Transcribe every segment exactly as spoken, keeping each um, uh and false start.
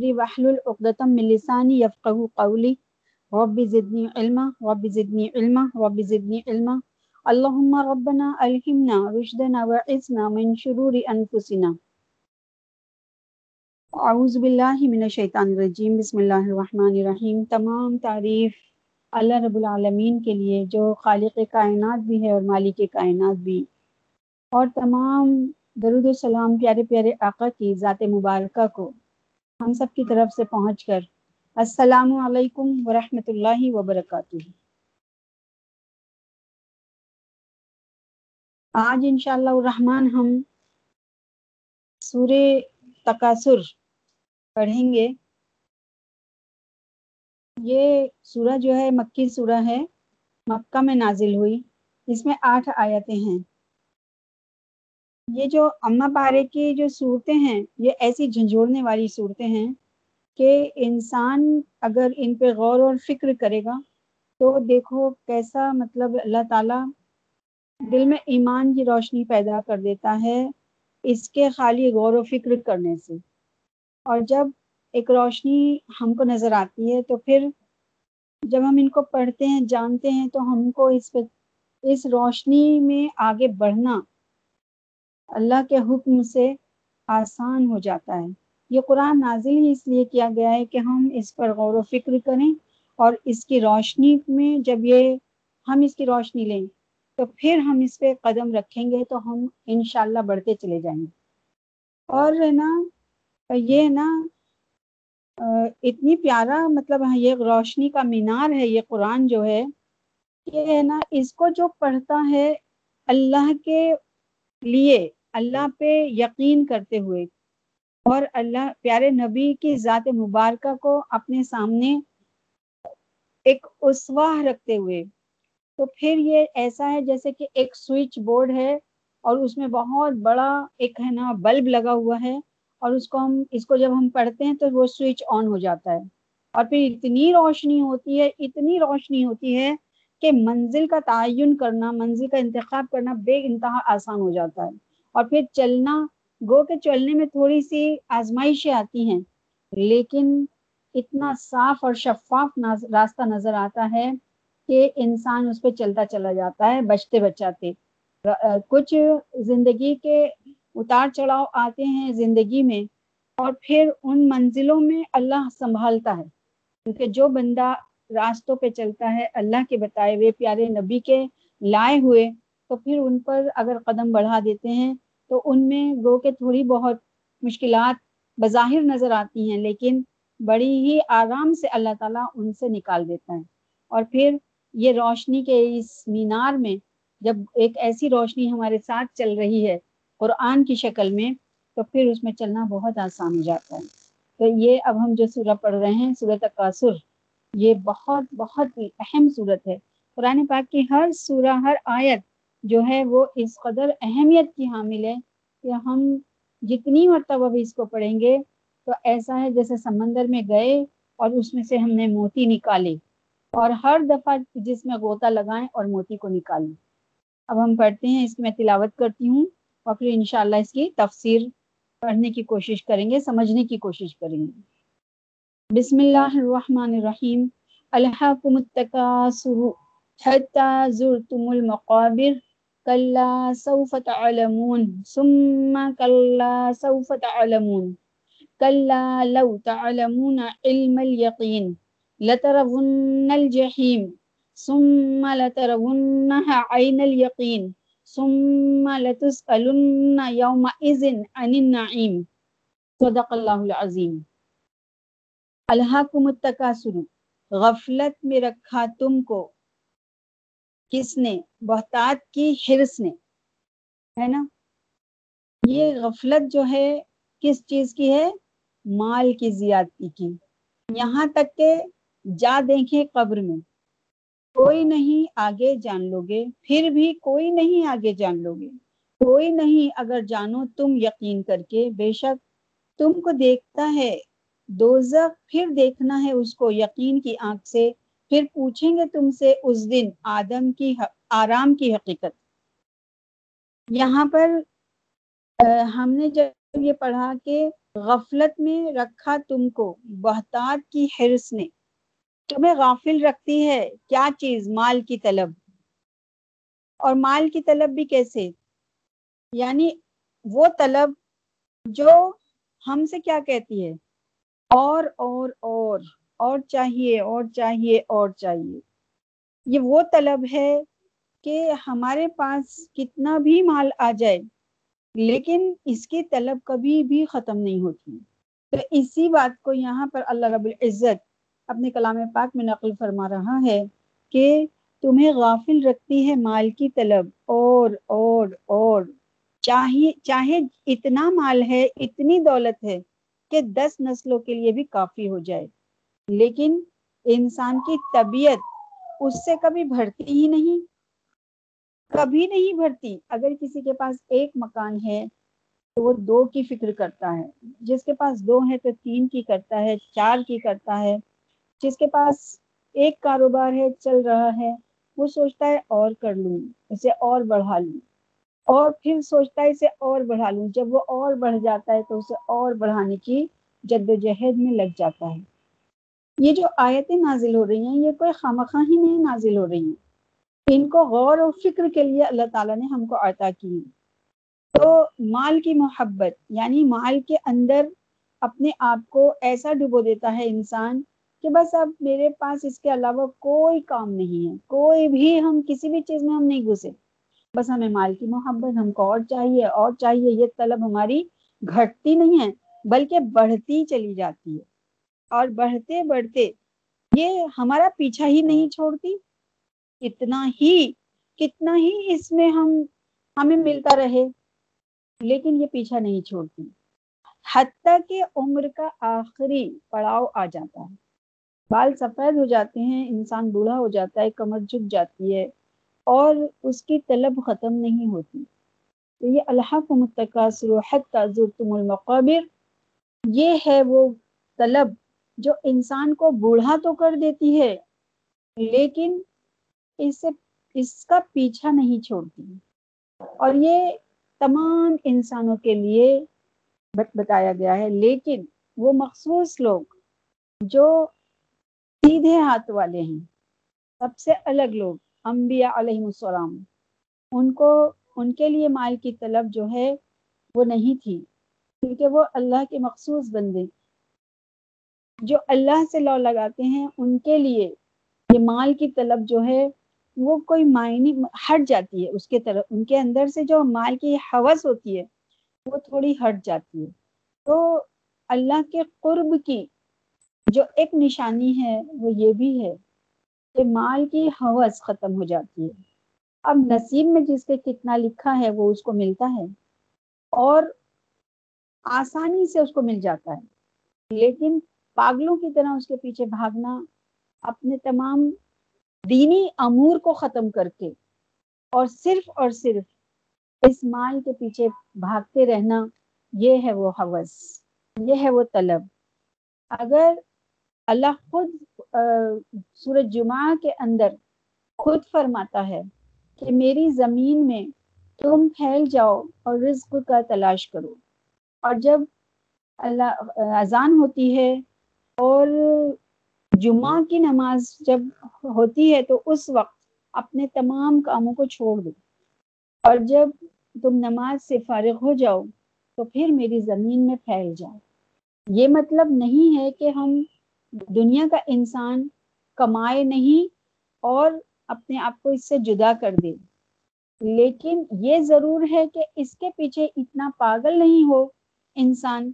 ذكري واحلل عقدة من لساني يفقهوا قولي رب زدني علما رب زدني علما رب زدني علما اللهم ربنا ألهمنا رشدنا واعصمنا من شرور أنفسنا. اعوذ باللہ من الشیطان الرجیم، بسم اللہ الرحمن الرحیم. تمام تعریف اللہ رب العالمین کے لیے جو خالق کائنات بھی ہے اور مالک کائنات بھی، اور تمام درود و سلام پیارے پیارے آقا کی ذات مبارکہ کو ہم سب کی طرف سے پہنچ کر السلام علیکم ورحمۃ اللہ وبرکاتہ. آج انشاءاللہ الرحمن ہم سورہ تکاثر پڑھیں گے. یہ سورہ جو ہے مکی سورہ ہے، مکہ میں نازل ہوئی. اس میں آٹھ آیتیں ہیں. یہ جو اما پارے کی جو صورتیں ہیں یہ ایسی جھنجھوڑنے والی صورتیں ہیں کہ انسان اگر ان پہ غور اور فکر کرے گا تو دیکھو کیسا مطلب اللہ تعالیٰ دل میں ایمان کی روشنی پیدا کر دیتا ہے اس کے خالی غور و فکر کرنے سے. اور جب ایک روشنی ہم کو نظر آتی ہے تو پھر جب ہم ان کو پڑھتے ہیں جانتے ہیں تو ہم کو اس پہ اس روشنی میں آگے بڑھنا اللہ کے حکم سے آسان ہو جاتا ہے. یہ قرآن نازل ہی اس لیے کیا گیا ہے کہ ہم اس پر غور و فکر کریں، اور اس کی روشنی میں جب یہ ہم اس کی روشنی لیں تو پھر ہم اس پہ قدم رکھیں گے تو ہم انشاءاللہ بڑھتے چلے جائیں گے. اور نا یہ نا اتنی پیارا مطلب یہ روشنی کا مینار ہے یہ قرآن جو ہے، یہ نا اس کو جو پڑھتا ہے اللہ کے لیے، اللہ پہ یقین کرتے ہوئے اور اللہ پیارے نبی کی ذات مبارکہ کو اپنے سامنے ایک اسوہ رکھتے ہوئے، تو پھر یہ ایسا ہے جیسے کہ ایک سوئچ بورڈ ہے اور اس میں بہت بڑا ایک ہے نا بلب لگا ہوا ہے، اور اس کو ہم اس کو جب ہم پڑھتے ہیں تو وہ سوئچ آن ہو جاتا ہے، اور پھر اتنی روشنی ہوتی ہے اتنی روشنی ہوتی ہے کہ منزل کا تعین کرنا، منزل کا انتخاب کرنا بے انتہا آسان ہو جاتا ہے. اور پھر چلنا، گو کے چلنے میں تھوڑی سی آزمائشیں آتی ہیں لیکن اتنا صاف اور شفاف راستہ نظر آتا ہے کہ انسان اس پہ چلتا چلا جاتا ہے بچتے بچاتے. کچھ زندگی کے اتار چڑھاؤ آتے ہیں زندگی میں، اور پھر ان منزلوں میں اللہ سنبھالتا ہے، کیونکہ جو بندہ راستوں پہ چلتا ہے اللہ کے بتائے ہوئے پیارے نبی کے لائے ہوئے، تو پھر ان پر اگر قدم بڑھا دیتے ہیں تو ان میں گو کہ تھوڑی بہت مشکلات بظاہر نظر آتی ہیں لیکن بڑی ہی آرام سے اللہ تعالیٰ ان سے نکال دیتا ہے. اور پھر یہ روشنی کے اس مینار میں جب ایک ایسی روشنی ہمارے ساتھ چل رہی ہے قرآن کی شکل میں تو پھر اس میں چلنا بہت آسان ہو جاتا ہے. تو یہ اب ہم جو سورہ پڑھ رہے ہیں سورہ تکاثر، یہ بہت بہت اہم صورت ہے. قرآن پاک کی ہر سورہ ہر آیت جو ہے وہ اس قدر اہمیت کی حامل ہے کہ ہم جتنی مرتبہ بھی اس کو پڑھیں گے تو ایسا ہے جیسے سمندر میں گئے اور اس میں سے ہم نے موتی نکالے، اور ہر دفعہ جس میں غوطہ لگائیں اور موتی کو نکالیں. اب ہم پڑھتے ہیں، اس کی میں تلاوت کرتی ہوں اور پھر انشاءاللہ اس کی تفسیر پڑھنے کی کوشش کریں گے، سمجھنے کی کوشش کریں گے. بسم اللہ الرحمن الرحیم. الحاکم التکاثر حتی زرتم المقابر کلا سوف تعلمون ثم کلا سوف تعلمون کلا لو تعلمون علم الیقین لترون الجحیم ثم لترونها عین الیقین ثم لتسألن یومئذ عن النعیم. صدق اللہ العظیم. الحاکم التکاثر، غفلت میں رکھا تم کو کس نے؟ بہتات کی حرص نے، ہے نا. یہ غفلت جو ہے کس چیز کی ہے؟ مال کی زیادتی کی. یہاں تک کہ جا دیکھیں قبر میں کوئی نہیں آگے جان لو گے، پھر بھی کوئی نہیں آگے جان لو گے، کوئی نہیں اگر جانو تم یقین کر کے، بے شک تم کو دیکھتا ہے دوزخ، پھر دیکھنا ہے اس کو یقین کی آنکھ سے، پھر پوچھیں گے تم سے اس دن آدم کی حق، آرام کی حقیقت. یہاں پر ہم نے جب یہ پڑھا کہ غفلت میں رکھا تم کو بہتات کی حرص نے، تمہیں غافل رکھتی ہے کیا چیز؟ مال کی طلب، اور مال کی طلب بھی کیسے؟ یعنی وہ طلب جو ہم سے کیا کہتی ہے، اور اور اور اور چاہیے اور چاہیے اور چاہیے۔ یہ وہ طلب ہے کہ ہمارے پاس کتنا بھی مال آ جائے لیکن اس کی طلب کبھی بھی ختم نہیں ہوتی۔ تو اسی بات کو یہاں پر اللہ رب العزت اپنے کلام پاک میں نقل فرما رہا ہے کہ تمہیں غافل رکھتی ہے مال کی طلب، اور اور اور چاہیے، چاہے اتنا مال ہے، اتنی دولت ہے کہ دس نسلوں کے لیے بھی کافی ہو جائے، لیکن انسان کی طبیعت اس سے کبھی بھرتی ہی نہیں، کبھی نہیں بھرتی۔ اگر کسی کے پاس ایک مکان ہے تو وہ دو کی فکر کرتا ہے، جس کے پاس دو ہے تو تین کی کرتا ہے، چار کی کرتا ہے، جس کے پاس ایک کاروبار ہے چل رہا ہے وہ سوچتا ہے اور کر لوں، اسے اور بڑھا لوں، اور پھر سوچتا ہے اسے اور بڑھا لوں۔ جب وہ اور بڑھ جاتا ہے تو اسے اور بڑھانے کی جدوجہد میں لگ جاتا ہے۔ یہ جو آیتیں نازل ہو رہی ہیں یہ کوئی خامخواہ ہی نہیں نازل ہو رہی ہیں، ان کو غور و فکر کے لیے اللہ تعالیٰ نے ہم کو عطا کی۔ تو مال کی محبت یعنی مال کے اندر اپنے آپ کو ایسا ڈبو دیتا ہے انسان کہ بس اب میرے پاس اس کے علاوہ کوئی کام نہیں ہے، کوئی بھی، ہم کسی بھی چیز میں ہم نہیں گھسے، بس ہمیں مال کی محبت، ہم کو اور چاہیے اور چاہیے۔ یہ طلب ہماری گھٹتی نہیں ہے بلکہ بڑھتی چلی جاتی ہے، اور بڑھتے بڑھتے یہ ہمارا پیچھا ہی نہیں چھوڑتی۔ اتنا ہی کتنا ہی اس میں ہم ہمیں ملتا رہے لیکن یہ پیچھا نہیں چھوڑتی، حتیٰ کہ عمر کا آخری پڑاؤ آ جاتا ہے، بال سفید ہو جاتے ہیں، انسان بوڑھا ہو جاتا ہے، کمر جھک جاتی ہے اور اس کی طلب ختم نہیں ہوتی۔ تو یہ الحاکم التکاثر حتی زرتم المقابر، یہ ہے وہ طلب جو انسان کو بوڑھا تو کر دیتی ہے لیکن اس سے اس کا پیچھا نہیں چھوڑتی، اور یہ تمام انسانوں کے لیے بتایا گیا ہے، لیکن وہ مخصوص لوگ جو سیدھے ہاتھ والے ہیں، سب سے الگ لوگ، انبیاء علیہم السلام، ان کو ان کے لیے مال کی طلب جو ہے وہ نہیں تھی، کیونکہ وہ اللہ کے مخصوص بندے جو اللہ سے لو لگاتے ہیں، ان کے لیے یہ مال کی طلب جو ہے وہ کوئی معنی ہٹ جاتی ہے، اس کے طرف ان کے اندر سے جو مال کی حوث ہوتی ہے وہ تھوڑی ہٹ جاتی ہے۔ تو اللہ کے قرب کی جو ایک نشانی ہے وہ یہ بھی ہے کہ مال کی حوث ختم ہو جاتی ہے۔ اب نصیب میں جس کے کتنا لکھا ہے وہ اس کو ملتا ہے اور آسانی سے اس کو مل جاتا ہے، لیکن پاگلوں کی طرح اس کے پیچھے بھاگنا، اپنے تمام دینی امور کو ختم کر کے اور صرف اور صرف اس مال کے پیچھے بھاگتے رہنا، یہ ہے وہ حوث، یہ ہے وہ طلب۔ اگر اللہ خود سورۃ جمعہ کے اندر خود فرماتا ہے کہ میری زمین میں تم پھیل جاؤ اور رزق کا تلاش کرو، اور جب اللہ اذان ہوتی ہے اور جمعہ کی نماز جب ہوتی ہے تو اس وقت اپنے تمام کاموں کو چھوڑ دو، اور جب تم نماز سے فارغ ہو جاؤ تو پھر میری زمین میں پھیل جاؤ۔ یہ مطلب نہیں ہے کہ ہم دنیا کا انسان کمائے نہیں اور اپنے آپ کو اس سے جدا کر دے، لیکن یہ ضرور ہے کہ اس کے پیچھے اتنا پاگل نہیں ہو انسان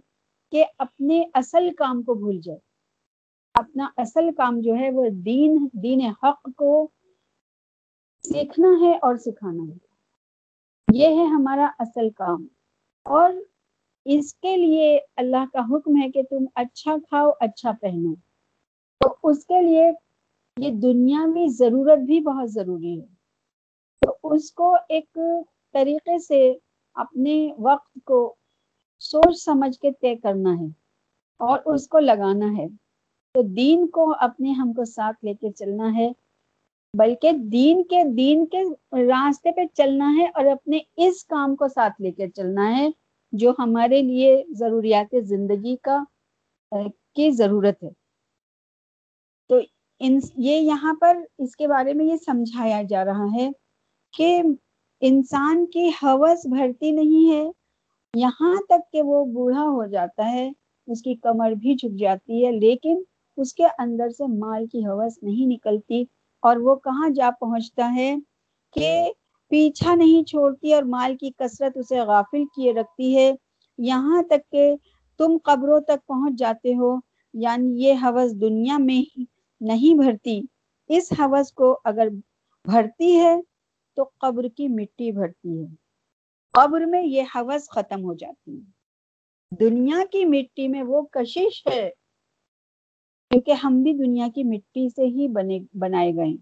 کہ اپنے اصل کام کو بھول جائے۔ اپنا اصل کام جو ہے وہ دین دین حق کو سیکھنا ہے اور سکھانا ہے، یہ ہے ہمارا اصل کام، اور اس کے لیے اللہ کا حکم ہے کہ تم اچھا کھاؤ اچھا پہنو۔ تو اس کے لیے یہ دنیاوی ضرورت بھی بہت ضروری ہے، تو اس کو ایک طریقے سے اپنے وقت کو سوچ سمجھ کے طے کرنا ہے اور اس کو لگانا ہے۔ تو دین کو اپنے ہم کو ساتھ لے کے چلنا ہے، بلکہ دین کے دین کے راستے پہ چلنا ہے، اور اپنے اس کام کو ساتھ لے کے چلنا ہے جو ہمارے لیے ضروریات زندگی کا کی ضرورت ہے. تو ان یہ یہاں پر اس کے بارے میں یہ سمجھایا جا رہا ہے کہ انسان کی ہوس بھرتی نہیں ہے یہاں تک کہ وہ بوڑھا ہو جاتا ہے, اس کی کمر بھی جھک جاتی ہے, لیکن اس کے اندر سے مال کی ہوس نہیں نکلتی, اور وہ کہاں جا پہنچتا ہے کہ پیچھا نہیں چھوڑتی اور مال کی کثرت اسے غافل کیے رکھتی ہے, یہاں تک کہ تم قبروں تک پہنچ جاتے ہو. یعنی یہ ہوس دنیا میں نہیں بھرتی, اس ہوس کو اگر بھرتی ہے تو قبر کی مٹی بھرتی ہے, قبر میں یہ ہوس ختم ہو جاتی ہے. دنیا کی مٹی میں وہ کشش ہے, کیونکہ ہم بھی دنیا کی مٹی سے ہی بنے بنائے گئے,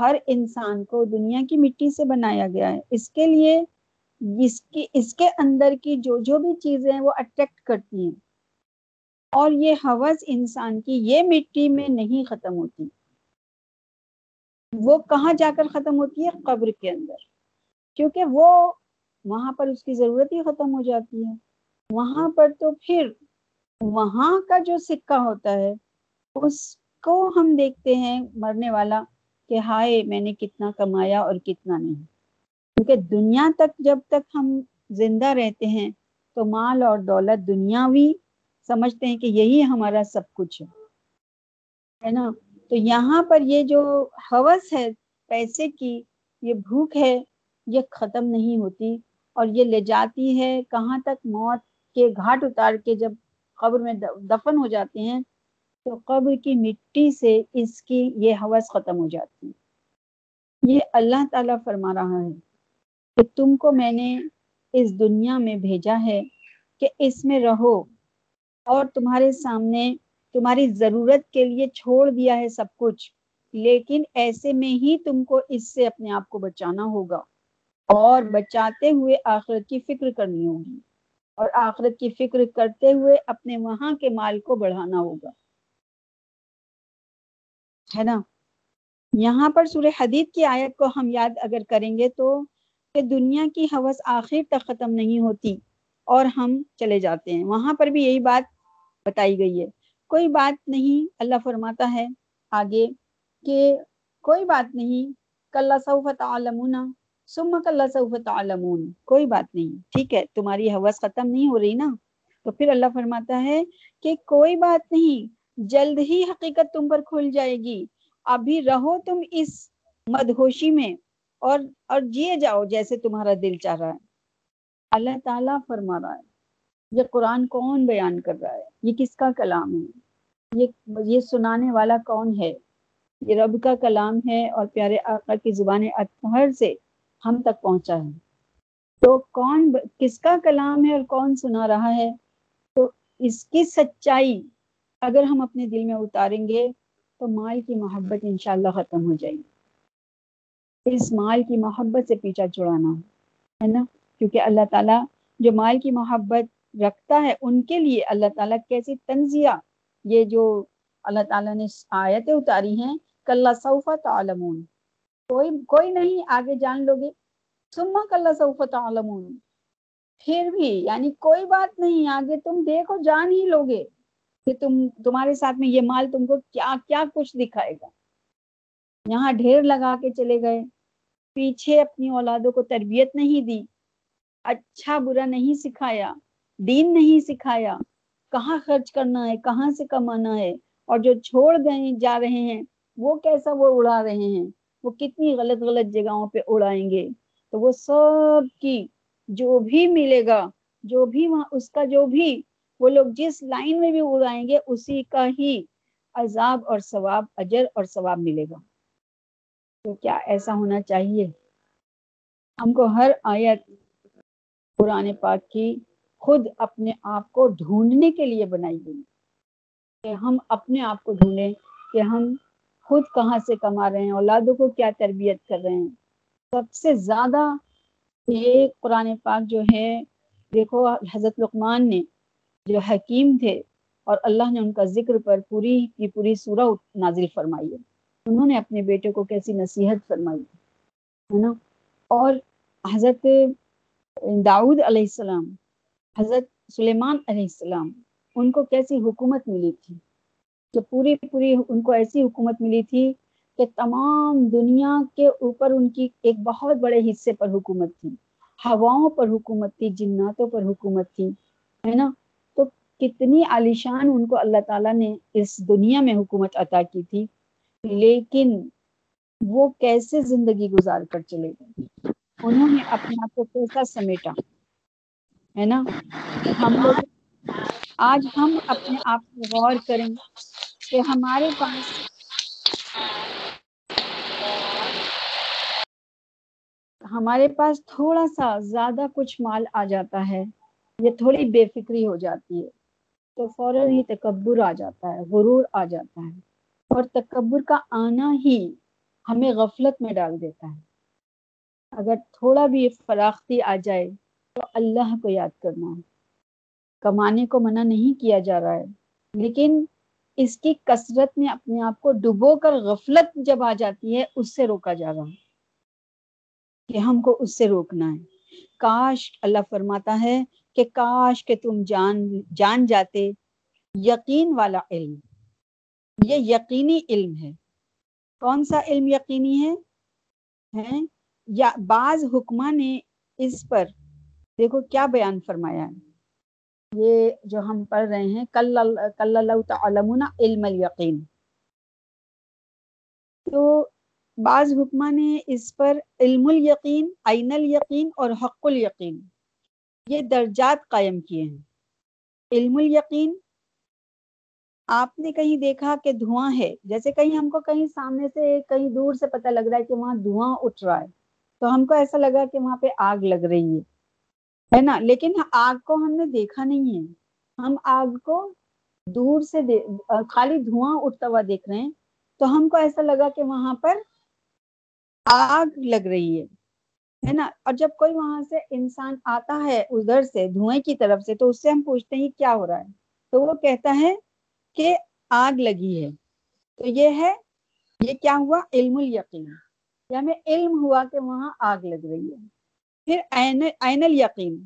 ہر انسان کو دنیا کی مٹی سے بنایا گیا ہے. اس کے لیے اس کی اس کے اندر کی جو جو بھی چیزیں ہیں وہ اٹریکٹ کرتی ہیں, اور یہ ہوس انسان کی یہ مٹی میں نہیں ختم ہوتی, وہ کہاں جا کر ختم ہوتی ہے؟ قبر کے اندر, کیونکہ وہ وہاں پر اس کی ضرورت ہی ختم ہو جاتی ہے. وہاں پر تو پھر وہاں کا جو سکہ ہوتا ہے اس کو ہم دیکھتے ہیں مرنے والا کہ ہائے میں نے کتنا کمایا اور کتنا نہیں, کیونکہ دنیا تک جب تک ہم زندہ رہتے ہیں تو مال اور دولت دنیاوی سمجھتے ہیں کہ یہی ہمارا سب کچھ ہے, ہے نا. تو یہاں پر یہ جو ہوس ہے پیسے کی, یہ بھوک ہے, یہ ختم نہیں ہوتی, اور یہ لے جاتی ہے کہاں تک؟ موت کے گھاٹ اتار کے جب قبر میں دفن ہو جاتے ہیں تو قبر کی مٹی سے اس کی یہ ہوس ختم ہو جاتی ہے. یہ اللہ تعالیٰ فرما رہا ہے کہ تم کو میں نے اس دنیا میں بھیجا ہے کہ اس میں رہو, اور تمہارے سامنے تمہاری ضرورت کے لیے چھوڑ دیا ہے سب کچھ, لیکن ایسے میں ہی تم کو اس سے اپنے آپ کو بچانا ہوگا, اور بچاتے ہوئے آخرت کی فکر کرنی ہوگی, اور آخرت کی فکر کرتے ہوئے اپنے وہاں کے مال کو بڑھانا ہوگا, ہے نا. یہاں پر سورہ حدید کی آیت کو ہم یاد اگر کریں گے تو کہ دنیا کی ہوس آخر تک ختم نہیں ہوتی اور ہم چلے جاتے ہیں, وہاں پر بھی یہی بات بتائی گئی ہے. کوئی بات نہیں, اللہ فرماتا ہے آگے کہ کوئی بات نہیں, کلا سوف تعلمون ثم کلا سوف تعلمون, کوئی بات نہیں, ٹھیک ہے تمہاری ہوس ختم نہیں ہو رہی نا, تو پھر اللہ فرماتا ہے کہ کوئی بات نہیں, جلد ہی حقیقت تم پر کھل جائے گی, ابھی رہو تم اس مدہوشی میں اور اور جیے جاؤ جیسے تمہارا دل چاہ رہا ہے. اللہ تعالیٰ فرما رہا ہے, یہ قرآن کون بیان کر رہا ہے, یہ کس کا کلام ہے, یہ یہ سنانے والا کون ہے؟ یہ رب کا کلام ہے, اور پیارے آقا کی زبان اطہر سے ہم تک پہنچا ہے. تو کون کس کا کلام ہے اور کون سنا رہا ہے؟ تو اس کی سچائی اگر ہم اپنے دل میں اتاریں گے تو مال کی محبت انشاءاللہ ختم ہو جائے گی. اس مال کی محبت سے پیچھا چھڑانا ہے نا, کیونکہ اللہ تعالیٰ جو مال کی محبت رکھتا ہے ان کے لیے اللہ تعالیٰ کیسی تنزیہ, یہ جو اللہ تعالیٰ نے آیتیں اتاری ہیں, کلا سوف تعلمون, کوئی کوئی نہیں آگے جان لو گے, ثم کلا سوف تعلمون, پھر بھی یعنی کوئی بات نہیں آگے تم دیکھو جان ہی لو گے کہ تم تمہارے ساتھ میں یہ مال تم کو کیا کیا کچھ دکھائے گا. یہاں ڈھیر لگا کے چلے گئے, پیچھے اپنی اولادوں کو تربیت نہیں دی, اچھا برا نہیں سکھایا, دین نہیں سکھایا, کہاں خرچ کرنا ہے کہاں سے کمانا ہے, اور جو چھوڑ گئے جا رہے ہیں وہ کیسا وہ اڑا رہے ہیں, وہ کتنی غلط غلط جگہوں پہ اڑائیں گے. تو وہ سب کی جو بھی ملے گا, جو بھی وہاں اس کا جو بھی وہ لوگ جس لائن میں بھی اڑائیں گے اسی کا ہی عذاب اور ثواب, اجر اور ثواب ملے گا. تو کیا ایسا ہونا چاہیے؟ ہم کو ہر آیت قرآن پاک کی خود اپنے آپ کو ڈھونڈنے کے لیے بنائی گئی کہ ہم اپنے آپ کو ڈھونڈیں کہ ہم خود کہاں سے کما رہے ہیں, اولادوں کو کیا تربیت کر رہے ہیں. سب سے زیادہ یہ قرآن پاک جو ہے, دیکھو حضرت لقمان نے جو حکیم تھے اور اللہ نے ان کا ذکر پر پوری کی پوری سورہ نازل فرمائی ہے, انہوں نے اپنے بیٹے کو کیسی نصیحت فرمائی ہے نا. اور حضرت داؤد علیہ السلام حضرت سلیمان علیہ السلام ان کو کیسی حکومت ملی تھی کہ پوری پوری ان کو ایسی حکومت ملی تھی کہ تمام دنیا کے اوپر ان کی ایک بہت بڑے حصے پر حکومت تھی، ہواؤں پر حکومت تھی، جناتوں پر حکومت تھی، ہے نا؟ تو کتنی عالیشان ان کو اللہ تعالیٰ نے اس دنیا میں حکومت عطا کی تھی، لیکن وہ کیسے زندگی گزار کر چلے گئے؟ انہوں نے اپنے آپ کو کیسا سمیٹا، ہے نا؟ ہم لوگ آج ہم اپنے آپ کو غور کریں کہ ہمارے پاس ہمارے پاس تھوڑا سا زیادہ کچھ مال آ جاتا ہے یا تھوڑی بے فکری ہو جاتی ہے تو فوراً ہی تکبر آ جاتا ہے، غرور آ جاتا ہے، اور تکبر کا آنا ہی ہمیں غفلت میں ڈال دیتا ہے۔ اگر تھوڑا بھی فراختی آ جائے تو اللہ کو یاد کرنا ہے۔ کمانے کو منع نہیں کیا جا رہا ہے، لیکن اس کی کثرت میں اپنے آپ کو ڈبو کر غفلت جب آ جاتی ہے اس سے روکا جا رہا ہے کہ ہم کو اس سے روکنا ہے۔ کاش، اللہ فرماتا ہے کہ کاش کہ تم جان جان جاتے یقین والا علم۔ یہ یقینی علم ہے۔ کون سا علم یقینی ہے؟ ہیں یا بعض حکمہ نے اس پر دیکھو کیا بیان فرمایا ہے، یہ جو ہم پڑھ رہے ہیں کلا لو تعلمون علم الیقین، تو بعض حکمہ نے اس پر علم الیقین، عین الیقین اور حق الیقین، یہ درجات قائم کیے ہیں۔ علم الیقین، آپ نے کہیں دیکھا کہ دھواں ہے، جیسے کہیں ہم کو کہیں سامنے سے کہیں دور سے پتہ لگ رہا ہے کہ وہاں دھواں اٹھ رہا ہے تو ہم کو ایسا لگا کہ وہاں پہ آگ لگ رہی ہے، ہے نا؟ لیکن آگ کو ہم نے دیکھا نہیں ہے، ہم آگ کو دور سے خالی دھواں اٹھتا ہوا دیکھ رہے ہیں تو ہم کو ایسا لگا کہ وہاں پر آگ لگ رہی ہے، ہے نا؟ اور جب کوئی وہاں سے انسان آتا ہے ادھر سے دھوئیں کی طرف سے تو اس سے ہم پوچھتے ہیں کیا ہو رہا ہے تو وہ کہتا ہے کہ آگ لگی ہے۔ تو یہ ہے، یہ کیا ہوا؟ علم الیقین، یا ہمیں علم ہوا کہ وہاں آگ لگ رہی ہے۔ پھر عین عین الیقین،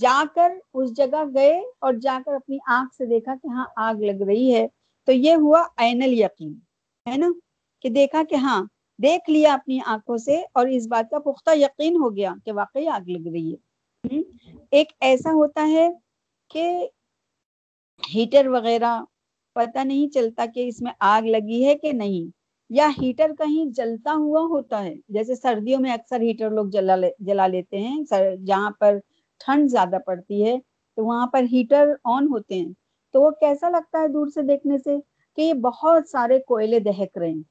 جا کر اس جگہ گئے اور جا کر اپنی آنکھ سے دیکھا کہ ہاں آگ لگ رہی ہے، تو یہ ہوا عین الیقین، ہے نا؟ کہ دیکھا کہ ہاں، دیکھ لیا اپنی آنکھوں سے اور اس بات کا پختہ یقین ہو گیا کہ واقعی آگ لگ رہی ہے۔ ایک ایسا ہوتا ہے کہ ہیٹر وغیرہ پتہ نہیں چلتا کہ اس میں آگ لگی ہے کہ نہیں، یا ہیٹر کہیں جلتا ہوا ہوتا ہے، جیسے سردیوں میں اکثر ہیٹر لوگ جلا لے جلا لیتے ہیں، جہاں پر ٹھنڈ زیادہ پڑتی ہے تو وہاں پر ہیٹر آن ہوتے ہیں، تو وہ کیسا لگتا ہے دور سے دیکھنے سے کہ یہ بہت سارے کوئلے دہک رہے ہیں،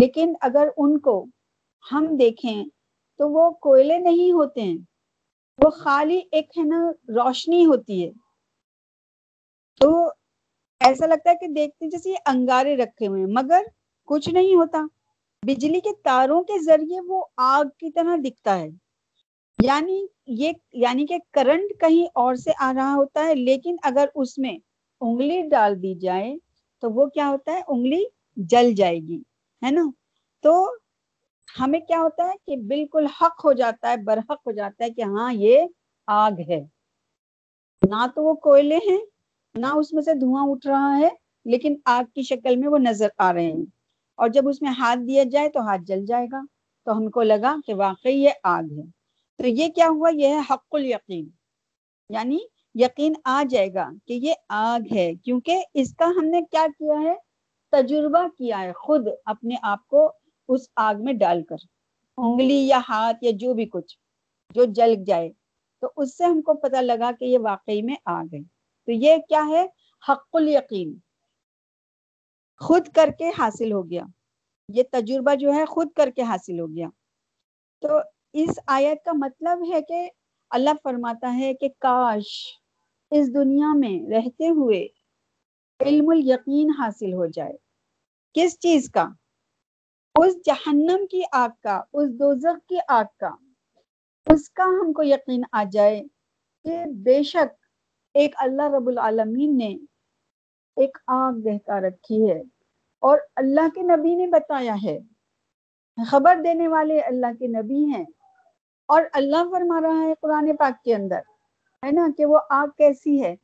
لیکن اگر ان کو ہم دیکھیں تو وہ کوئلے نہیں ہوتے ہیں، وہ خالی ایک ہے نا روشنی ہوتی ہے، تو ایسا لگتا ہے کہ دیکھتے جیسے یہ انگارے رکھے ہوئے ہیں، مگر کچھ نہیں ہوتا۔ بجلی کے تاروں کے ذریعے وہ آگ کی طرح دکھتا ہے، یعنی یہ یعنی کہ کرنٹ کہیں اور سے آ رہا ہوتا ہے، لیکن اگر اس میں انگلی ڈال دی جائے تو وہ کیا ہوتا ہے، انگلی جل جائے گی، ہے نا؟ تو ہمیں کیا ہوتا ہے کہ بالکل حق ہو جاتا ہے، برحق ہو جاتا ہے کہ ہاں یہ آگ ہے، نہ تو وہ کوئلے ہیں نہ اس میں سے دھواں اٹھ رہا ہے، لیکن آگ کی شکل میں وہ نظر آ رہے ہیں، اور جب اس میں ہاتھ دیا جائے تو ہاتھ جل جائے گا، تو ہم کو لگا کہ واقعی یہ آگ ہے۔ تو یہ کیا ہوا، یہ ہے حق الیقین، یعنی یقین آ جائے گا کہ یہ آگ ہے، کیونکہ اس کا ہم نے کیا کیا ہے، تجربہ کیا ہے، خود اپنے آپ کو اس آگ میں ڈال کر، انگلی یا ہاتھ یا جو بھی کچھ جو جل جائے، تو اس سے ہم کو پتہ لگا کہ یہ واقعی میں آگ ہے۔ تو یہ کیا ہے، حق الیقین، خود کر کے حاصل ہو گیا، یہ تجربہ جو ہے خود کر کے حاصل ہو گیا۔ تو اس آیت کا مطلب ہے کہ اللہ فرماتا ہے کہ کاش اس دنیا میں رہتے ہوئے علم الیقین حاصل ہو جائے۔ کس چیز کا؟ اس جہنم کی آگ کا، اس دوزخ کی آگ کا، اس کا ہم کو یقین آ جائے کہ بے شک ایک اللہ رب العالمین نے ایک آگ دہکا رکھی ہے، اور اللہ کے نبی نے بتایا ہے، خبر دینے والے اللہ کے نبی ہیں، اور اللہ فرما رہا ہے قرآن پاک کے اندر ہے نا کہ وہ آگ کیسی ہے.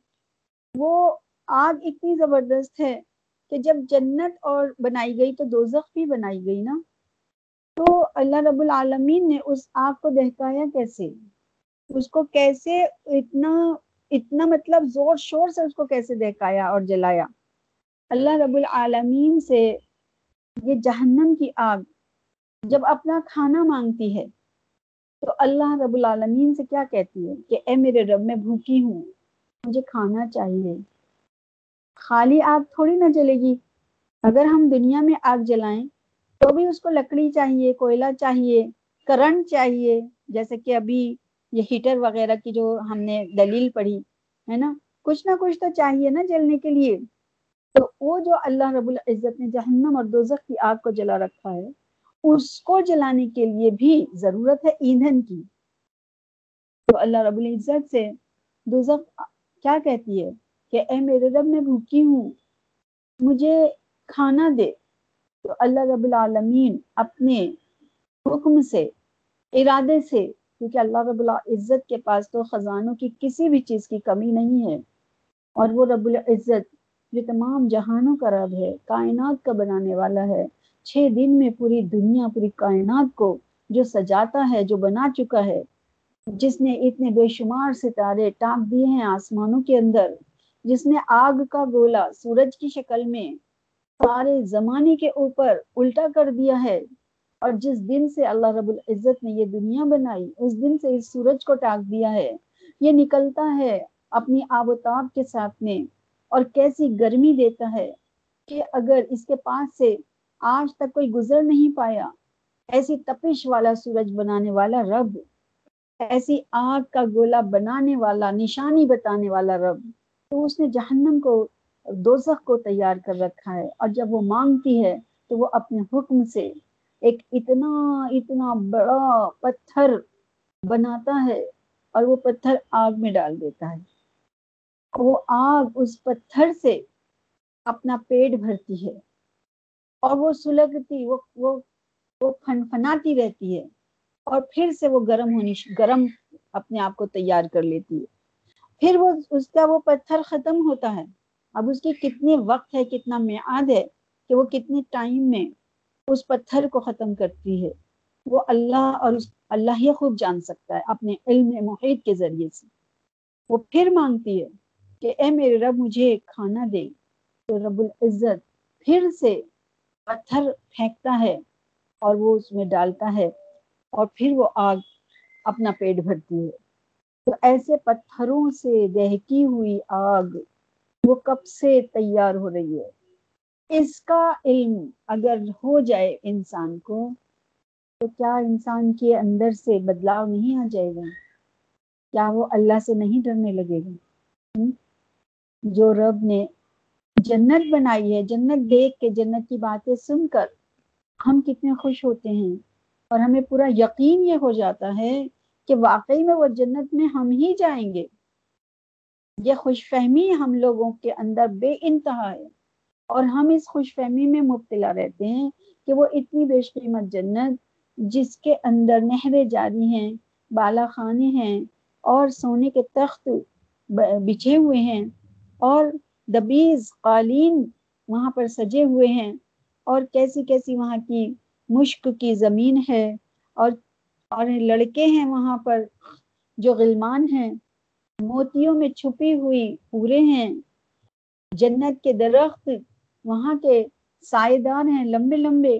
وہ آگ اتنی زبردست ہے کہ جب جنت اور بنائی گئی تو دوزخ بھی بنائی گئی نا. تو اللہ رب العالمین نے اس آگ کو دہکایا کیسے, اس کو کیسے اتنا اتنا مطلب زور شور سے اس کو کیسے دہکایا اور جلایا. اللہ رب العالمین سے یہ جہنم کی آگ جب اپنا کھانا مانگتی ہے تو اللہ رب العالمین سے کیا کہتی ہے کہ اے میرے رب میں بھوکی ہوں, مجھے کھانا چاہیے. خالی آگ تھوڑی نہ جلے گی, اگر ہم دنیا میں آگ جلائیں تو بھی اس کو لکڑی چاہیے, کوئلہ چاہیے, کرنٹ چاہیے, جیسے کہ ابھی یہ ہیٹر وغیرہ کی جو ہم نے دلیل پڑھی ہے نا, کچھ نہ کچھ تو چاہیے نا جلنے کے لیے. تو وہ جو اللہ رب العزت نے جہنم اور دوزخ کی آگ کو جلا رکھا ہے, اس کو جلانے کے لیے بھی ضرورت ہے ایندھن کی. تو اللہ رب العزت سے دوزخ کیا کہتی ہے کہ اے میرے رب میں بھوکی ہوں, مجھے کھانا دے. تو اللہ رب العالمین اپنے حکم سے, ارادے سے, کیونکہ اللہ رب العزت کے پاس تو خزانوں کی کسی بھی چیز کی کمی نہیں ہے, اور وہ رب العزت جو تمام جہانوں کا رب ہے, کائنات کا بنانے والا ہے, چھ دن میں پوری دنیا پوری کائنات کو جو سجاتا ہے, جو بنا چکا ہے, جس نے اتنے بے شمار ستارے ٹانک دیے ہیں آسمانوں کے اندر, جس نے آگ کا گولا سورج کی شکل میں سارے زمانے کے اوپر الٹا کر دیا ہے, اور جس دن سے اللہ رب العزت نے یہ دنیا بنائی اس دن سے اس سورج کو ٹانک دیا ہے. یہ نکلتا ہے اپنی آب و تاب کے ساتھ میں, اور کیسی گرمی دیتا ہے کہ اگر اس کے پاس سے آج تک کوئی گزر نہیں پایا. ایسی تپش والا سورج بنانے والا رب, ایسی آگ کا گولہ بنانے والا, نشانی بتانے والا رب. تو اس نے جہنم کو, دوزخ کو تیار کر رکھا ہے, اور جب وہ مانگتی ہے تو وہ اپنے حکم سے ایک اتنا اتنا بڑا پتھر بناتا ہے, اور وہ پتھر آگ میں ڈال دیتا ہے. وہ آگ اس پتھر سے اپنا پیٹ بھرتی ہے, اور وہ سلگتی, وہ وہ وہ پھنپھناتی رہتی ہے, اور پھر سے وہ گرم ہونی گرم اپنے آپ کو تیار کر لیتی ہے. پھر وہ اس کا وہ پتھر ختم ہوتا ہے. اب اس کی کتنے وقت ہے, کتنا میعاد ہے کہ وہ کتنے ٹائم میں اس پتھر کو ختم کرتی ہے, وہ اللہ اور اس اللہ ہی خوب جان سکتا ہے اپنے علم محیط کے ذریعے سے. وہ پھر مانگتی ہے کہ اے میرے رب مجھے کھانا دے. تو رب العزت پھر سے پتھر پھینکتا ہے اور وہ اس میں ڈالتا ہے, اور پھر وہ آگ اپنا پیٹ بھرتی ہے. تو ایسے پتھروں سے دہکی ہوئی آگ وہ کب سے تیار ہو رہی ہے. اس کا علم اگر ہو جائے انسان کو تو کیا انسان کے اندر سے بدلاؤ نہیں آ جائے گا؟ کیا وہ اللہ سے نہیں ڈرنے لگے گا؟ جو رب نے جنت بنائی ہے, جنت دیکھ کے, جنت کی باتیں سن کر ہم کتنے خوش ہوتے ہیں, اور ہمیں پورا یقین یہ ہو جاتا ہے کہ واقعی میں وہ جنت میں ہم ہی جائیں گے. یہ خوش فہمی ہم لوگوں کے اندر بے انتہا ہے, اور ہم اس خوش فہمی میں مبتلا رہتے ہیں کہ وہ اتنی بیش قیمت جنت جس کے اندر نہریں جاری ہیں, بالا خانے ہیں, اور سونے کے تخت بچھے ہوئے ہیں, اور دبیز قالین وہاں پر سجے ہوئے ہیں, اور کیسی کیسی وہاں کی مشک کی زمین ہے, اور اور لڑکے ہیں وہاں پر جو غلمان ہیں, موتیوں میں چھپی ہوئی پورے ہیں, جنت کے درخت وہاں کے سائے دار ہیں لمبے لمبے.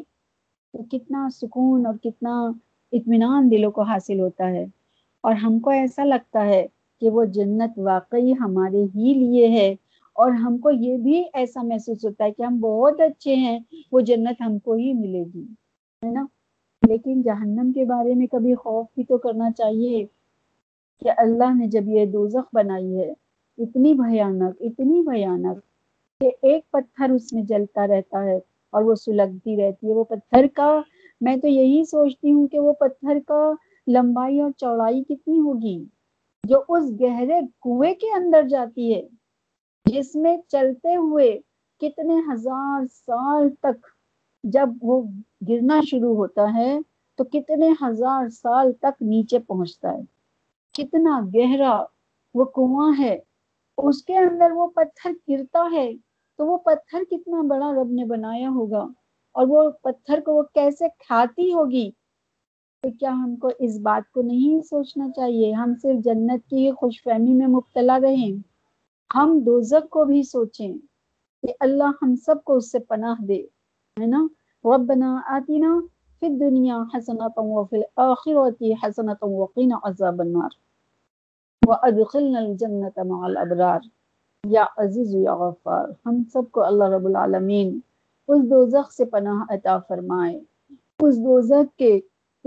تو کتنا سکون اور کتنا اطمینان دلوں کو حاصل ہوتا ہے, اور ہم کو ایسا لگتا ہے کہ وہ جنت واقعی ہمارے ہی لیے ہے, اور ہم کو یہ بھی ایسا محسوس ہوتا ہے کہ ہم بہت اچھے ہیں, وہ جنت ہم کو ہی ملے گی, ہے نا. لیکن جہنم کے بارے میں کبھی خوف بھی تو کرنا چاہیے کہ اللہ نے جب یہ دوزخ بنائی ہے اتنی بھیانک اتنی بھیانک کہ ایک پتھر اس میں جلتا رہتا ہے اور وہ سلگتی رہتی ہے. وہ پتھر کا, میں تو یہی سوچتی ہوں کہ وہ پتھر کا لمبائی اور چوڑائی کتنی ہوگی جو اس گہرے کنویں کے اندر جاتی ہے, جس میں چلتے ہوئے کتنے ہزار سال تک, جب وہ گرنا شروع ہوتا ہے تو کتنے ہزار سال تک نیچے پہنچتا ہے. کتنا گہرا وہ کنواں ہے, اس کے اندر وہ پتھر گرتا ہے تو وہ پتھر کتنا بڑا رب نے بنایا ہوگا, اور وہ پتھر کو وہ کیسے کھاتی ہوگی. تو کیا ہم کو اس بات کو نہیں سوچنا چاہیے, ہم صرف جنت کی خوش فہمی میں مبتلا رہیں, ہم دوزخ کو بھی سوچیں کہ اللہ ہم سب کو اس سے پناہ دے, ہے نا. ربنا آتنا فی الدنیا حسنۃ وفی الآخرۃ حسنۃ وقنا عذاب النار وَأَدْخِلْنَا الْجَنَّةَ مَعَ الْأَبْرَارِ. یا عزیز یا غفار, ہم سب کو اللہ رب العالمین اس دوزخ سے پناہ عطا فرمائے, اس دوزخ کے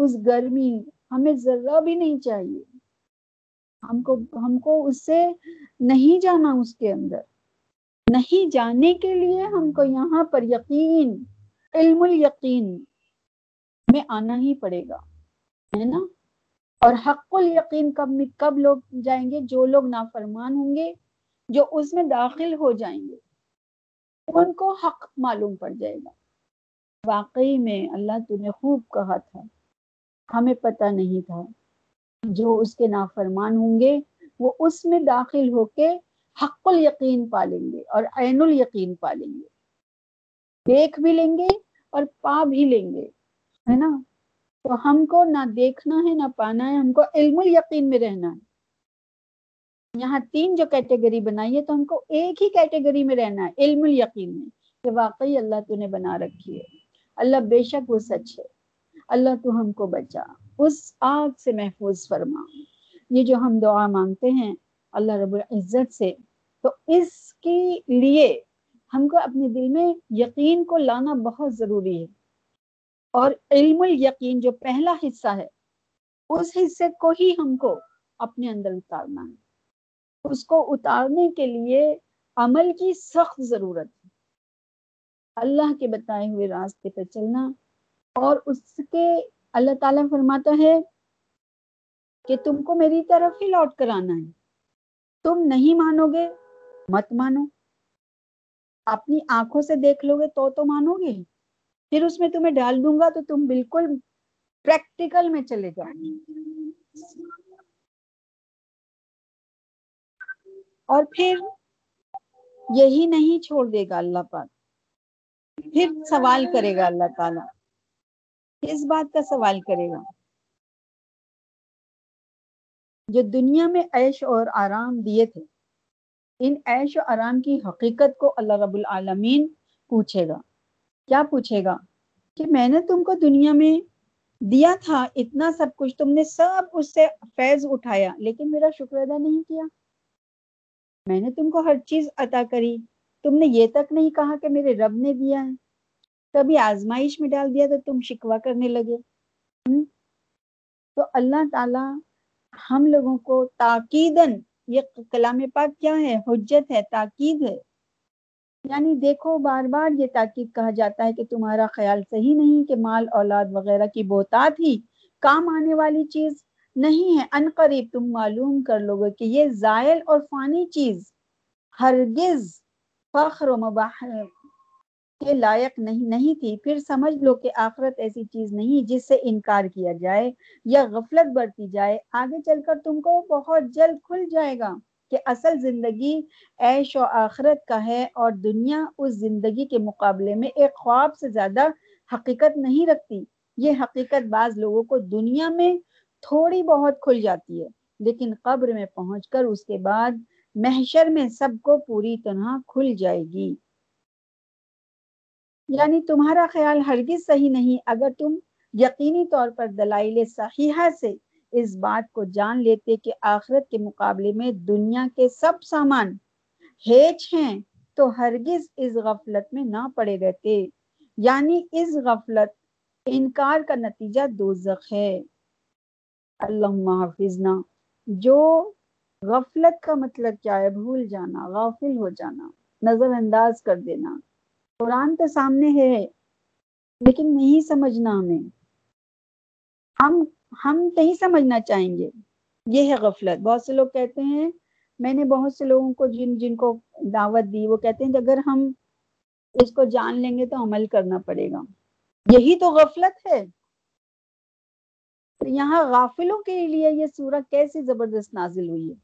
اس گرمی ہمیں ذرہ بھی نہیں چاہیے, ہم کو ہم کو اس سے نہیں جانا, اس کے اندر نہیں جانے کے لیے ہم کو یہاں پر یقین, علم الیقین میں آنا ہی پڑے گا, ہے نا. اور حق الیقین کب میں کب لوگ جائیں گے, جو لوگ نافرمان ہوں گے, جو اس میں داخل ہو جائیں گے, ان کو حق معلوم پڑ جائے گا. واقعی میں اللہ تو نے خوب کہا تھا, ہمیں پتہ نہیں تھا. جو اس کے نافرمان ہوں گے وہ اس میں داخل ہو کے حق الیقین پالیں گے اور عین الیقین پالیں گے, دیکھ بھی لیں گے اور پا بھی لیں گے, ہے نا. تو ہم کو نہ دیکھنا ہے نہ پانا ہے, ہم کو علم الیقین میں رہنا ہے. یہاں تین جو کیٹیگری بنائی ہے تو ہم کو ایک ہی کیٹیگری میں رہنا ہے, علم الیقین میں, کہ واقعی اللہ تو نے بنا رکھی ہے, اللہ بے شک وہ سچ ہے. اللہ تو ہم کو بچا, اس آگ سے محفوظ فرما. یہ جو ہم دعا مانگتے ہیں اللہ رب العزت سے, تو اس کے لیے ہم کو اپنے دل میں یقین کو لانا بہت ضروری ہے. اور علم الیقین جو پہلا حصہ ہے, اس حصے کو ہی ہم کو اپنے اندر اتارنا ہے. اس کو اتارنے کے لیے عمل کی سخت ضرورت ہے, اللہ کے بتائے ہوئے راستے پہ چلنا. اور اس کے اللہ تعالیٰ فرماتا ہے کہ تم کو میری طرف ہی لوٹ کرانا ہے, تم نہیں مانو گے مت مانو, اپنی آنکھوں سے دیکھ لو گے تو تو مانو گے, پھر اس میں تمہیں ڈال دوں گا تو تم بالکل پریکٹیکل میں چلے جاؤ. اور پھر یہی نہیں چھوڑ دے گا اللہ پاک, پھر سوال کرے گا اللہ تعالیٰ, اس بات کا سوال کرے گا جو دنیا میں عیش اور آرام دیے تھے, ان عیش و آرام کی حقیقت کو اللہ رب العالمین پوچھے گا. کیا پوچھے گا؟ کہ میں نے تم کو دنیا میں دیا تھا اتنا سب کچھ, تم نے سب اس سے فیض اٹھایا, لیکن میرا شکر ادا نہیں کیا. میں نے تم کو ہر چیز عطا کری, تم نے یہ تک نہیں کہا کہ میرے رب نے دیا ہے. کبھی آزمائش میں ڈال دیا تو تم شکوہ کرنے لگے. تو اللہ تعالیٰ ہم لوگوں کو تاکیدن, یہ کلام پاک کیا ہے, حجت ہے, تاکید ہے. یعنی دیکھو بار بار یہ تاکید کہا جاتا ہے کہ تمہارا خیال صحیح نہیں کہ مال اولاد وغیرہ کی بہتات ہی کام آنے والی چیز نہیں ہے. ان قریب تم معلوم کر لو گے کہ یہ زائل اور فانی چیز ہرگز فخر و مباح کے لائق نہیں نہیں تھی. پھر سمجھ لو کہ آخرت ایسی چیز نہیں جس سے انکار کیا جائے یا غفلت برتی جائے. آگے چل کر تم کو بہت جلد کھل جائے گا کہ اصل زندگی عیش و آخرت کا ہے, اور دنیا اس زندگی کے مقابلے میں ایک خواب سے زیادہ حقیقت نہیں رکھتی. یہ حقیقت بعض لوگوں کو دنیا میں تھوڑی بہت کھل جاتی ہے, لیکن قبر میں پہنچ کر اس کے بعد محشر میں سب کو پوری طرح کھل جائے گی. یعنی تمہارا خیال ہرگز صحیح نہیں, اگر تم یقینی طور پر دلائل صحیحہ سے اس بات کو جان لیتے کہ آخرت کے مقابلے میں دنیا کے سب سامان ہیچ ہیں, تو ہرگز اس غفلت میں نہ پڑے رہتے. یعنی اس غفلت انکار کا نتیجہ دوزخ ہے. اللہم حافظنا. جو غفلت کا مطلب کیا ہے؟ بھول جانا, غافل ہو جانا, نظر انداز کر دینا. قرآن تو سامنے ہے لیکن نہیں سمجھنا, ہمیں ہم ہم نہیں سمجھنا چاہیں گے, یہ ہے غفلت. بہت سے لوگ کہتے ہیں, میں نے بہت سے لوگوں کو جن جن کو دعوت دی, وہ کہتے ہیں کہ اگر ہم اس کو جان لیں گے تو عمل کرنا پڑے گا. یہی تو غفلت ہے. یہاں غافلوں کے لیے یہ سورہ کیسی زبردست نازل ہوئی ہے.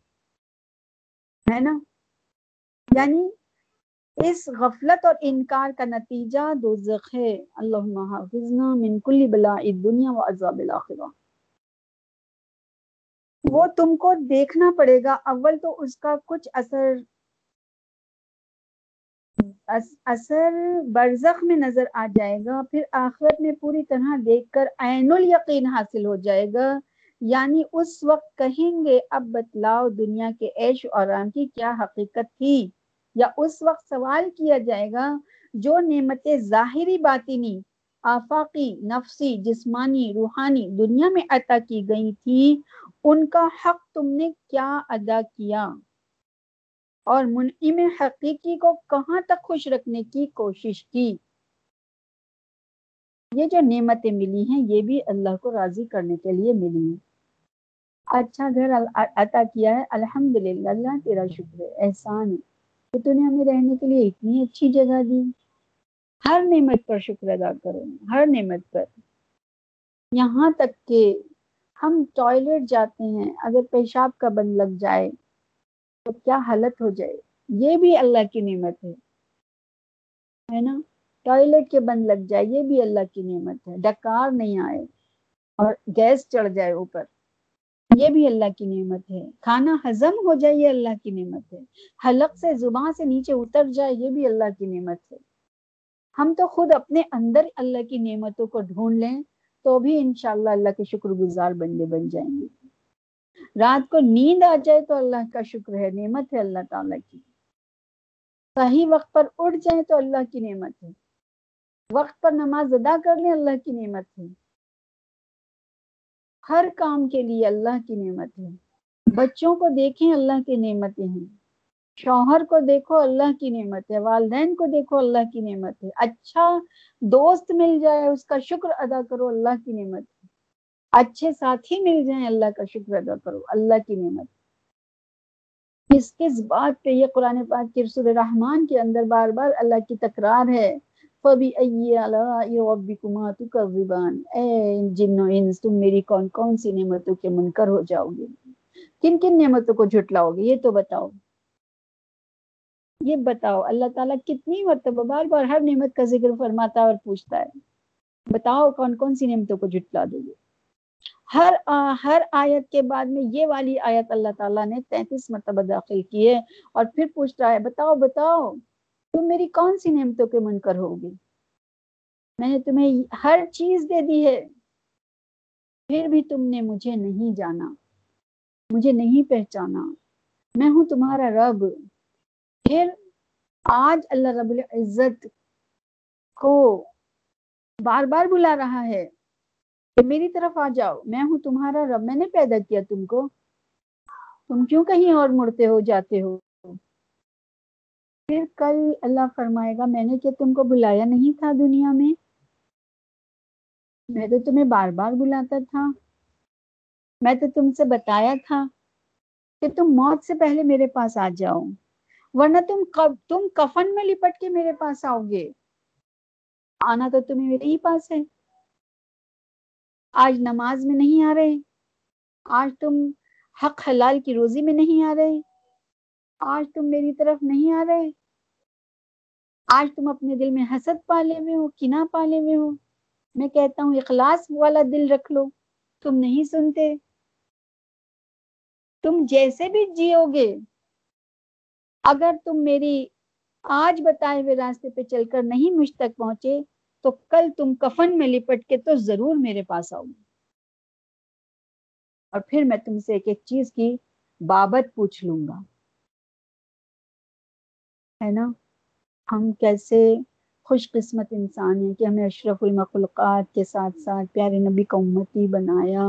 ہے نا. یعنی اس غفلت اور انکار کا نتیجہ دوزخ ہے. اللہم حافظنا من کل بلاء الدنیا و عذاب الاخرہ. وہ تم کو دیکھنا پڑے گا اول تو اس کا کچھ اثر اثر برزخ میں نظر آ جائے گا, پھر آخرت میں پوری طرح دیکھ کر عین الیقین حاصل ہو جائے گا. یعنی اس وقت کہیں گے اب بتلاؤ دنیا کے عیش و آرام کی کیا حقیقت تھی, یا اس وقت سوال کیا جائے گا جو نعمتیں ظاہری باطنی آفاقی نفسی جسمانی روحانی دنیا میں عطا کی گئی تھی ان کا حق تم نے کیا ادا کیا, اور منعم حقیقی کو کہاں تک خوش رکھنے کی کوشش کی. یہ جو نعمتیں ملی ہیں یہ بھی اللہ کو راضی کرنے کے لیے ملی ہیں. اچھا گھر عطا کیا ہے الحمدللہ, اللہ تیرا شکر ہے, احسان ہے کہ تو نے ہمیں رہنے کے لیے اتنی اچھی جگہ دی. ہر نعمت پر شکر ادا کرو, ہر نعمت پر, یہاں تک کہ ہم ٹوائلٹ جاتے ہیں اگر پیشاب کا بند لگ جائے تو کیا حالت ہو جائے, یہ بھی اللہ کی نعمت ہے, ہے نا. ٹوائلٹ کے بند لگ جائے یہ بھی اللہ کی نعمت ہے, ڈکار نہیں آئے اور گیس چڑھ جائے اوپر یہ بھی اللہ کی نعمت ہے, کھانا ہضم ہو جائے یہ اللہ کی نعمت ہے, حلق سے زبان سے نیچے اتر جائے یہ بھی اللہ کی نعمت ہے. ہم تو خود اپنے اندر اللہ کی نعمتوں کو ڈھونڈ لیں تو بھی انشاءاللہ اللہ کے شکر گزار بندے بن جائیں گے. رات کو نیند آ جائے تو اللہ کا شکر ہے, نعمت ہے اللہ تعالیٰ کی. صحیح وقت پر اٹھ جائیں تو اللہ کی نعمت ہے, وقت پر نماز ادا کر لیں اللہ کی نعمت ہے, ہر کام کے لیے اللہ کی نعمت ہے. بچوں کو دیکھیں اللہ کی نعمتیں ہیں, شوہر کو دیکھو اللہ کی نعمت ہے, والدین کو دیکھو اللہ کی نعمت ہے, اچھا دوست مل جائے اس کا شکر ادا کرو اللہ کی نعمت ہے, اچھے ساتھی مل جائیں اللہ کا شکر ادا کرو اللہ کی نعمت ہے. اس کس بات پہ یہ قرآن پاک کی سورہ رحمان کے اندر بار بار اللہ کی تکرار ہے. فَبِأَيِّ آلَاءِ رَبِّكُمَا تُكَذِّبَانِ, اے جن و انس تم میری کون کون سی نعمتوں کے منکر ہو جاؤ گے, کن کن نعمتوں کو جھٹلاؤ گے, یہ تو بتاؤ یہ بتاؤ. اللہ تعالیٰ کتنی مرتبہ بار بار ہر نعمت کا ذکر فرماتا ہے اور پوچھتا ہے بتاؤ کون کون سی نعمتوں کو جھٹلا دو گے. ہر آ, ہر آیت کے بعد میں یہ والی آیت اللہ تعالیٰ نے تینتیس مرتبہ داخل کی ہے اور پھر پوچھ رہا ہے بتاؤ بتاؤ تم میری کون سی نعمتوں کے منکر ہوگے, میں نے تمہیں ہر چیز دے دی ہے پھر بھی تم نے مجھے نہیں جانا, مجھے نہیں پہچانا, میں ہوں تمہارا رب. پھر آج اللہ رب العزت کو بار بار بلا رہا ہے کہ میری طرف آ جاؤ, میں ہوں تمہارا رب, میں نے پیدا کیا تم کو, تم کیوں کہیں اور مڑتے ہو جاتے ہو. پھر کل اللہ فرمائے گا میں نے کیا تم کو بلایا نہیں تھا دنیا میں, میں تو تمہیں بار بار بلاتا تھا, میں تو تم سے بتایا تھا کہ تم موت سے پہلے میرے پاس آ جاؤ ورنہ تم تم کفن میں لپٹ کے میرے پاس آؤ گے, آنا تو تمہیں میرے ہی پاس ہے. آج نماز میں نہیں آ رہے, آج تم حق حلال کی روزی میں نہیں آ رہے, آج تم میری طرف نہیں آ رہے, آج تم اپنے دل میں حسد پالے ہوئے ہو, کینہ پالے ہوئے ہو. میں کہتا ہوں اخلاص والا دل رکھ لو, تم نہیں سنتے. تم جیسے بھی جیو گے اگر تم میری آج بتائے ہوئے راستے پہ چل کر نہیں مجھ تک پہنچے تو کل تم کفن میں لپٹ کے تو ضرور میرے پاس آؤ گے, اور پھر میں تم سے ایک ایک چیز کی بابت پوچھ لوں گا, ہے نا. ہم کیسے خوش قسمت انسان ہیں کہ ہمیں اشرف المخلوقات کے ساتھ ساتھ پیارے نبی کا امتی بنایا,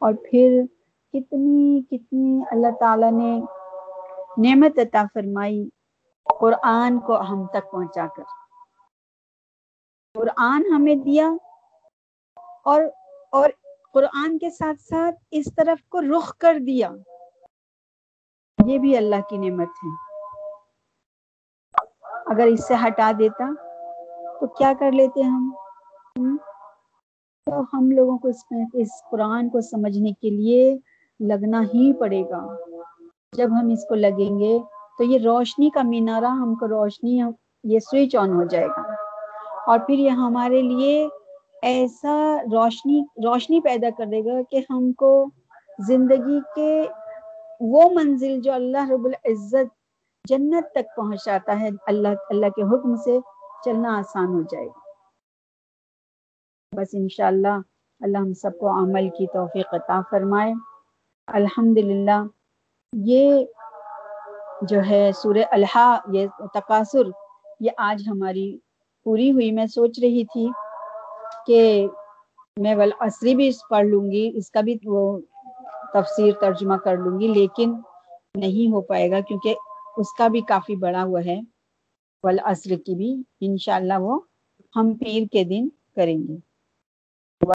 اور پھر کتنی کتنی اللہ تعالیٰ نے نعمت عطا فرمائی قرآن کو ہم تک پہنچا کر. قرآن ہمیں دیا اور اور قرآن کے ساتھ ساتھ اس طرف کو رخ کر دیا, یہ بھی اللہ کی نعمت ہے. اگر اس سے ہٹا دیتا تو کیا کر لیتے ہم. تو ہم لوگوں کو اس, اس قرآن کو سمجھنے کے لیے لگنا ہی پڑے گا, جب ہم اس کو لگیں گے تو یہ روشنی کا مینارہ ہم کو روشنی یہ سوئچ آن ہو جائے گا، اور پھر یہ ہمارے لیے ایسا روشنی روشنی پیدا کر دے گا کہ ہم کو زندگی کے وہ منزل جو اللہ رب العزت جنت تک پہنچاتا ہے اللہ اللہ کے حکم سے، چلنا آسان ہو جائے گا۔ بس انشاءاللہ اللہ ہم سب کو عمل کی توفیق عطا فرمائے۔ الحمدللہ یہ جو ہے سورہ الحا، یہ تکاثر، یہ آج ہماری پوری ہوئی۔ میں سوچ رہی تھی کہ میں والعصر بھی اس پڑھ لوں گی، اس کا بھی وہ تفسیر ترجمہ کر لوں گی، لیکن نہیں ہو پائے گا کیونکہ اس کا بھی کافی بڑا ہوا ہے۔ والعصر کی بھی انشاءاللہ وہ ہم پیر کے دن کریں گے۔